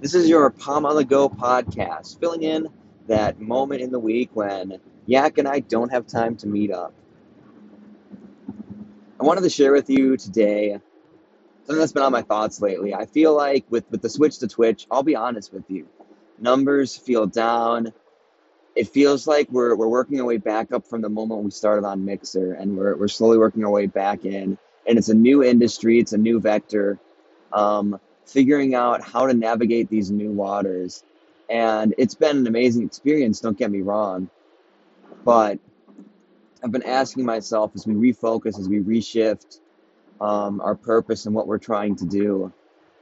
This is your Pom on the Go podcast, filling in that moment in the week when Yak and I don't have time to meet up. I wanted to share with you today something that's been on my thoughts lately. I feel like with the switch to Twitch, I'll be honest with you, numbers feel down. It feels like we're working our way back up from the moment we started on Mixer, and we're slowly working our way back in. And it's a new industry, it's a new vector. Figuring out how to navigate these new waters. And it's been an amazing experience, don't get me wrong. But I've been asking myself as we refocus, as we reshift our purpose and what we're trying to do.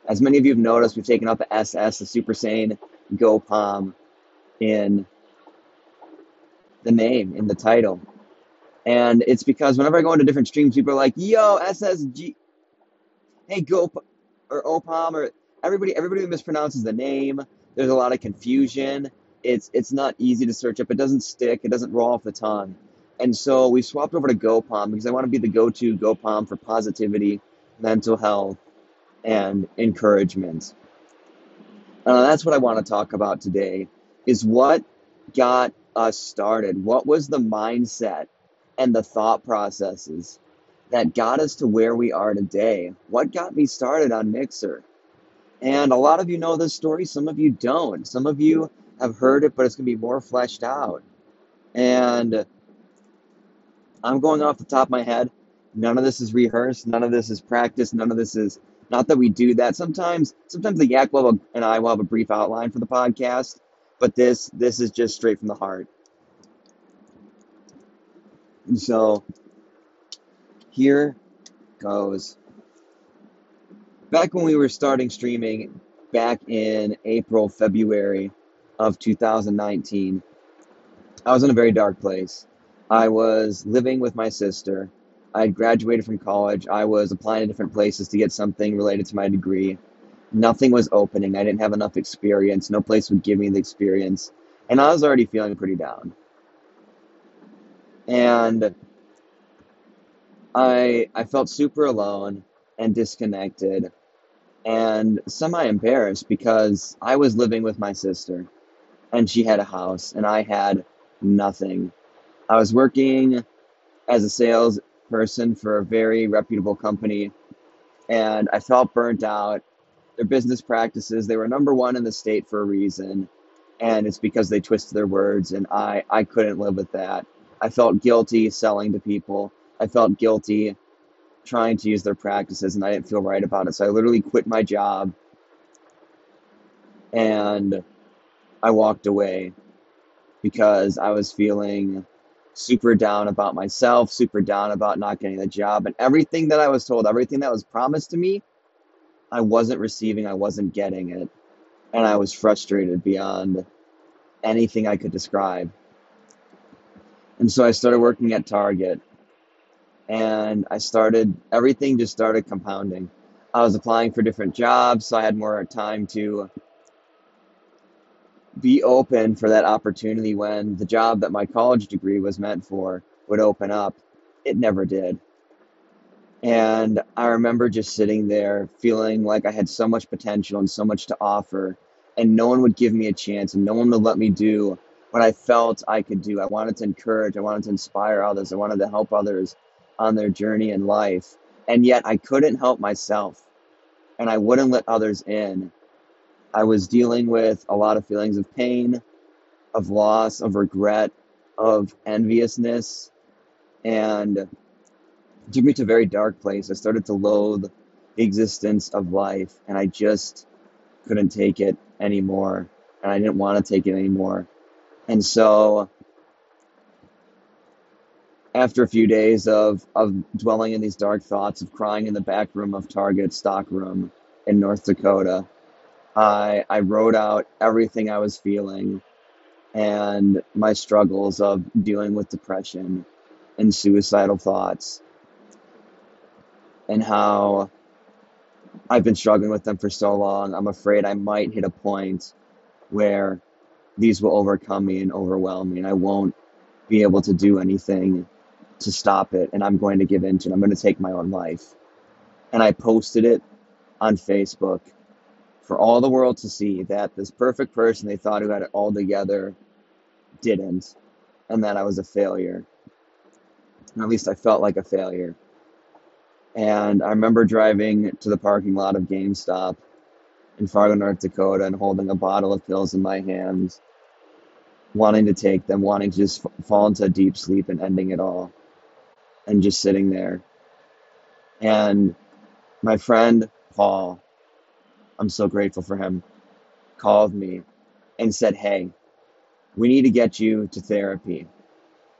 As many of you have noticed, we've taken out the SS, the Super Saiyan, GoPom in the name, in the title. And it's because whenever I go into different streams, people are like, yo, SSG, hey, GoPom. Or O-Pom, or everybody mispronounces the name. There's a lot of confusion. It's not easy to search up. It doesn't stick. It doesn't roll off the tongue. And so we swapped over to GoPom because I want to be the go-to GoPom for positivity, mental health, and encouragement. That's what I want to talk about today, is what got us started. What was the mindset and the thought processes that got us to where we are today? What got me started on Mixer? And a lot of you know this story, some of you don't. Some of you have heard it, but it's going to be more fleshed out. And I'm going off the top of my head. None of this is rehearsed. None of this is practiced. None of this is, not that we do that. Sometimes the Yak will and I will have a brief outline for the podcast, but this is just straight from the heart. And so here goes. Back when we were starting streaming back in April, February of 2019, I was in a very dark place. I was living with my sister. I had graduated from college. I was applying to different places to get something related to my degree. Nothing was opening. I didn't have enough experience. No place would give me the experience. And I was already feeling pretty down. And I felt super alone and disconnected and semi-embarrassed because I was living with my sister and she had a house and I had nothing. I was working as a salesperson for a very reputable company and I felt burnt out. Their business practices, they were #1 in the state for a reason, and it's because they twisted their words, and I couldn't live with that. I felt guilty selling to people. I felt guilty trying to use their practices, and I didn't feel right about it. So I literally quit my job and I walked away because I was feeling super down about myself, super down about not getting the job, and everything that I was told, everything that was promised to me, I wasn't receiving, I wasn't getting it. And I was frustrated beyond anything I could describe. And so I started working at Target. And everything just started compounding. I was applying for different jobs, so I had more time to be open for that opportunity when the job that my college degree was meant for would open up. It never did. And I remember just sitting there feeling like I had so much potential and so much to offer, and no one would give me a chance, and no one would let me do what I felt I could do. I wanted to encourage, I wanted to inspire others, I wanted to help others on their journey in life, and yet I couldn't help myself, and I wouldn't let others in. I was dealing with a lot of feelings of pain, of loss, of regret, of enviousness, and it took me to a very dark place. I started to loathe the existence of life, and I just couldn't take it anymore, and I didn't want to take it anymore. And so after a few days of dwelling in these dark thoughts, of crying in the back room of Target's stock room in North Dakota, I wrote out everything I was feeling and my struggles of dealing with depression and suicidal thoughts and how I've been struggling with them for so long. I'm afraid I might hit a point where these will overcome me and overwhelm me, and I won't be able to do anything to stop it, and I'm going to give in to it. I'm going to take my own life. And I posted it on Facebook for all the world to see that this perfect person they thought who had it all together didn't, and that I was a failure. And at least I felt like a failure. And I remember driving to the parking lot of GameStop in Fargo, North Dakota, and holding a bottle of pills in my hand, wanting to take them, wanting to just fall into a deep sleep and ending it all, and just sitting there. And my friend Paul, I'm so grateful for him, called me and said, "Hey, we need to get you to therapy."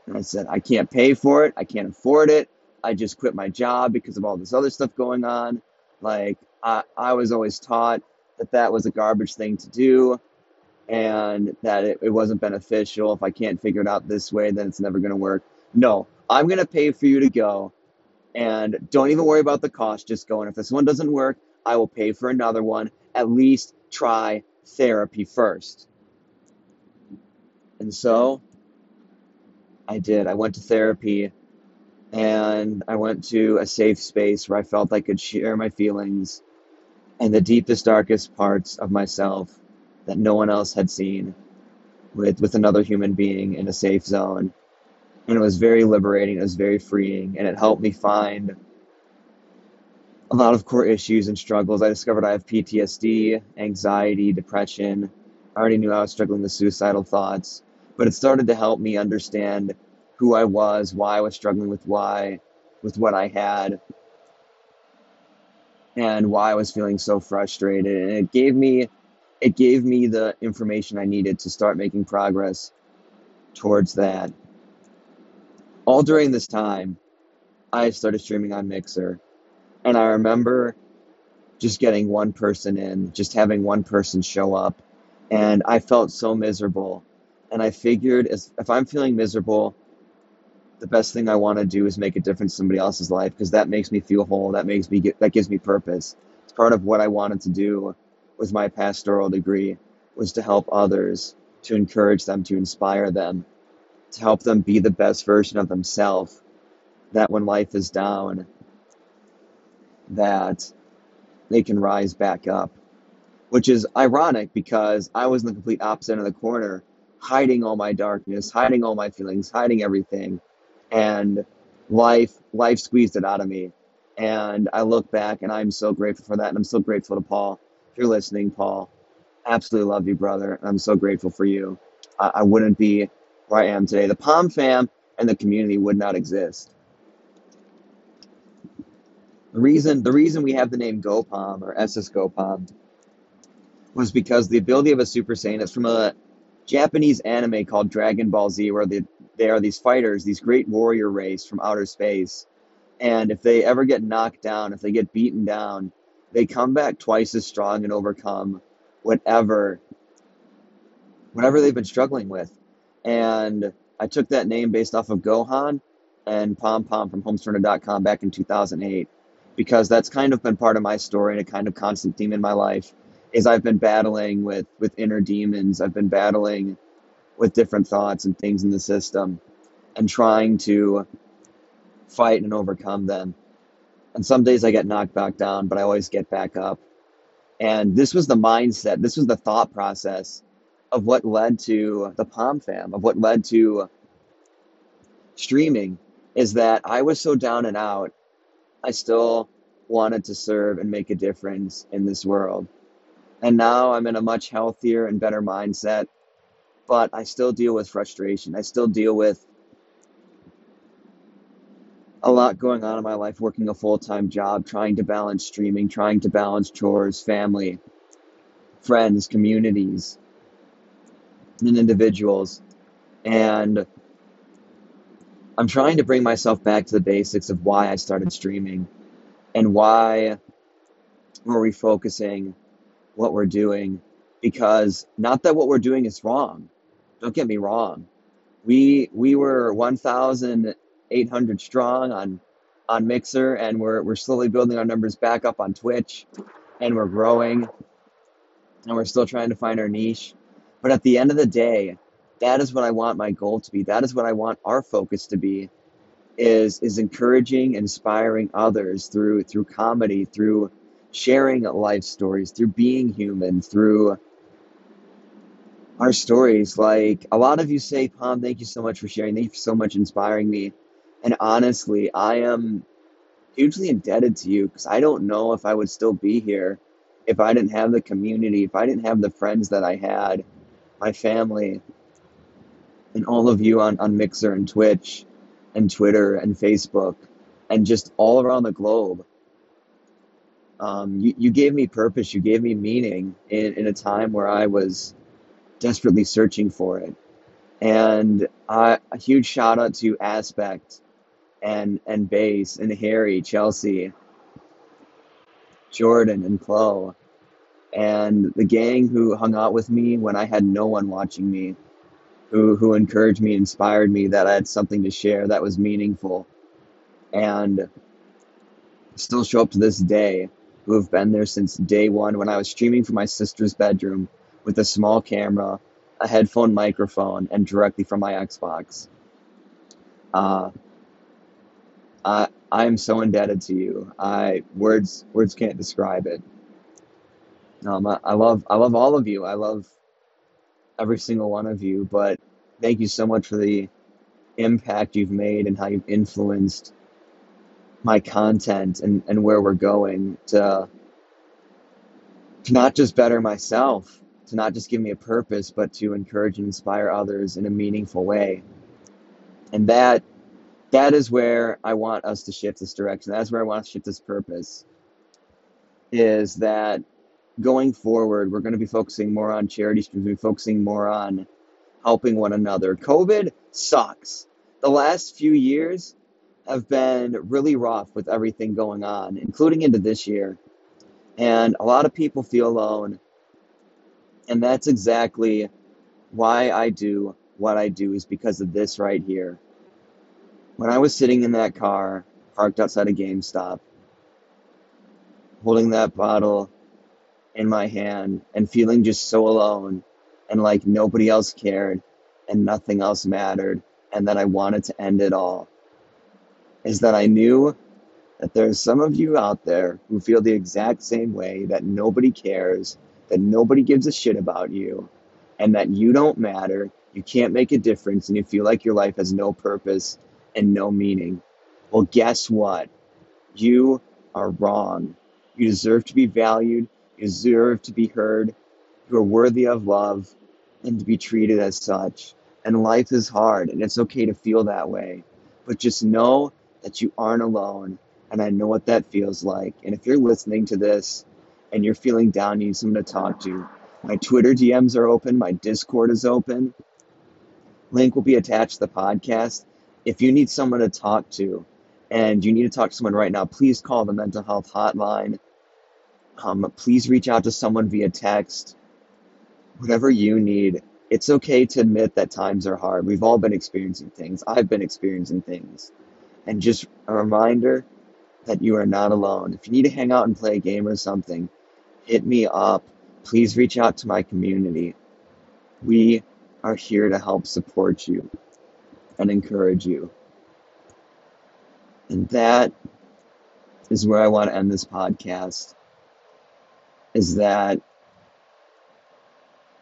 And I said, "I can't pay for it. I can't afford it. I just quit my job because of all this other stuff going on. Like, I was always taught that that was a garbage thing to do, and that it wasn't beneficial. If I can't figure it out this way, then it's never going to work. No, I'm going to pay for you to go, and don't even worry about the cost. Just go. And if this one doesn't work, I will pay for another one. At least try therapy first." And so I did. I went to therapy. And I went to a safe space where I felt I could share my feelings and the deepest, darkest parts of myself that no one else had seen with another human being in a safe zone. And it was very liberating. It was very freeing. And it helped me find a lot of core issues and struggles. I discovered I have PTSD, anxiety, depression. I already knew I was struggling with suicidal thoughts. But it started to help me understand who I was, why I was struggling with what I had, and why I was feeling so frustrated. And it gave me the information I needed to start making progress towards that. All during this time, I started streaming on Mixer. And I remember just getting one person in, just having one person show up. And I felt so miserable. And I figured, if I'm feeling miserable, the best thing I want to do is make a difference in somebody else's life, because that makes me feel whole. That gives me purpose. It's part of what I wanted to do with my pastoral degree, was to help others, to encourage them, to inspire them, to help them be the best version of themselves. That when life is down, that they can rise back up, which is ironic because I was in the complete opposite end of the corner, hiding all my darkness, hiding all my feelings, hiding everything. And life squeezed it out of me. And I look back and I'm so grateful for that. And I'm so grateful to Paul. If you're listening, Paul, absolutely love you, brother. I'm so grateful for you. I wouldn't be where I am today. The Pom fam and the community would not exist. The reason we have the name GoPom or SS GoPom was because the ability of a Super Saiyan is from a Japanese anime called Dragon Ball Z, where they are these fighters, these great warrior race from outer space. And if they ever get knocked down, if they get beaten down, they come back twice as strong and overcome whatever they've been struggling with. And I took that name based off of Gohan and Pom Pom from Homesturner.com back in 2008, because that's kind of been part of my story and a kind of constant theme in my life. Is I've been battling with inner demons. I've been battling with different thoughts and things in the system and trying to fight and overcome them. And some days I get knocked back down, but I always get back up. And this was the mindset. This was the thought process of what led to the Pom fam, of what led to streaming, is that I was so down and out. I still wanted to serve and make a difference in this world. And now I'm in a much healthier and better mindset, but I still deal with frustration. I still deal with a lot going on in my life, working a full-time job, trying to balance streaming, trying to balance chores, family, friends, communities, and individuals. And I'm trying to bring myself back to the basics of why I started streaming and why we're refocusing what we're doing, because not that what we're doing is wrong. Don't get me wrong. We were 1,800 strong on Mixer, and we're slowly building our numbers back up on Twitch, and we're growing, and we're still trying to find our niche. But at the end of the day, that is what I want my goal to be. That is what I want our focus to be, is encouraging, inspiring others through comedy, through sharing life stories, through being human, through our stories. Like, a lot of you say, Pom, thank you so much for sharing. Thank you so much for inspiring me. And honestly, I am hugely indebted to you, because I don't know if I would still be here if I didn't have the community, if I didn't have the friends that I had, my family, and all of you on Mixer and Twitch and Twitter and Facebook and just all around the globe. You gave me purpose, you gave me meaning in a time where I was desperately searching for it. And a huge shout out to Aspect and Bass and Harry, Chelsea, Jordan and Chloe, and the gang who hung out with me when I had no one watching me, who encouraged me, inspired me that I had something to share that was meaningful, and still show up to this day, who have been there since day one when I was streaming from my sister's bedroom with a small camera, a headphone microphone, and directly from my Xbox. I am so indebted to you. Words can't describe it. I love all of you. I love every single one of you, but thank you so much for the impact you've made and how you've influenced my content and where we're going to not just better myself, to not just give me a purpose, but to encourage and inspire others in a meaningful way. And that is where I want us to shift this direction. That's where I want us to shift this purpose, is that going forward, we're going to be focusing more on charity streams. We're focusing more on helping one another. COVID sucks. The last few years have been really rough with everything going on, including into this year. And a lot of people feel alone. And that's exactly why I do what I do, is because of this right here. When I was sitting in that car, parked outside of GameStop, holding that bottle in my hand and feeling just so alone and like nobody else cared and nothing else mattered and that I wanted to end it all, is that I knew that there's some of you out there who feel the exact same way, that nobody cares, that nobody gives a shit about you, and that you don't matter, you can't make a difference, and you feel like your life has no purpose and no meaning. Well, guess what? You are wrong. You deserve to be valued, you deserve to be heard, you are worthy of love, and to be treated as such. And life is hard, and it's okay to feel that way. But just know that you aren't alone, and I know what that feels like. And if you're listening to this, and you're feeling down, you need someone to talk to, my Twitter DMs are open, my Discord is open. Link will be attached to the podcast. If you need someone to talk to, and you need to talk to someone right now, please call the mental health hotline. Please reach out to someone via text. Whatever you need, it's okay to admit that times are hard. We've all been experiencing things. I've been experiencing things. And just a reminder that you are not alone. If you need to hang out and play a game or something, hit me up. Please reach out to my community. We are here to help support you and encourage you. And that is where I want to end this podcast, is that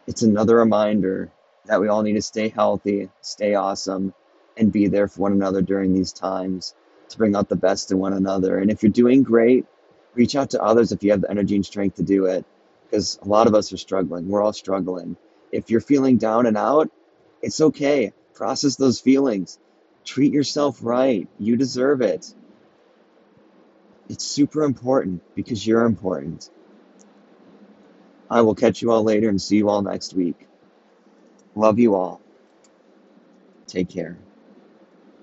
it's another reminder that we all need to stay healthy, stay awesome, and be there for one another during these times, to bring out the best in one another. And if you're doing great, reach out to others if you have the energy and strength to do it, because a lot of us are struggling. We're all struggling. If you're feeling down and out, it's okay. Process those feelings. Treat yourself right. You deserve it. It's super important, because you're important. I will catch you all later and see you all next week. Love you all. Take care.